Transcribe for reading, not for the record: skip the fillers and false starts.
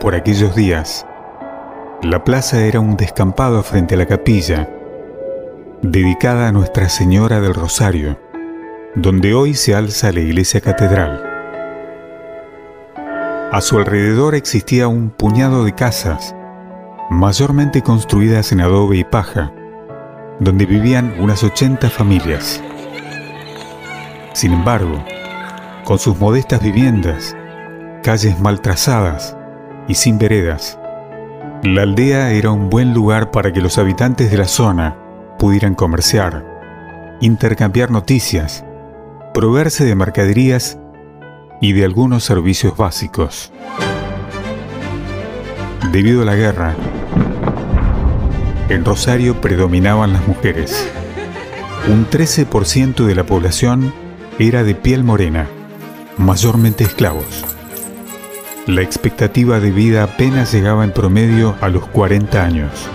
Por aquellos días, la plaza era un descampado frente a la capilla, dedicada a Nuestra Señora del Rosario, donde hoy se alza la iglesia catedral. A su alrededor existía un puñado de casas, mayormente construidas en adobe y paja, donde vivían unas 80 familias. Sin embargo, con sus modestas viviendas, calles mal trazadas y sin veredas, la aldea era un buen lugar para que los habitantes de la zona pudieran comerciar, intercambiar noticias, proveerse de mercaderías y de algunos servicios básicos. Debido a la guerra, en Rosario predominaban las mujeres. Un 13% de la población era de piel morena, mayormente esclavos. La expectativa de vida apenas llegaba en promedio a los 40 años.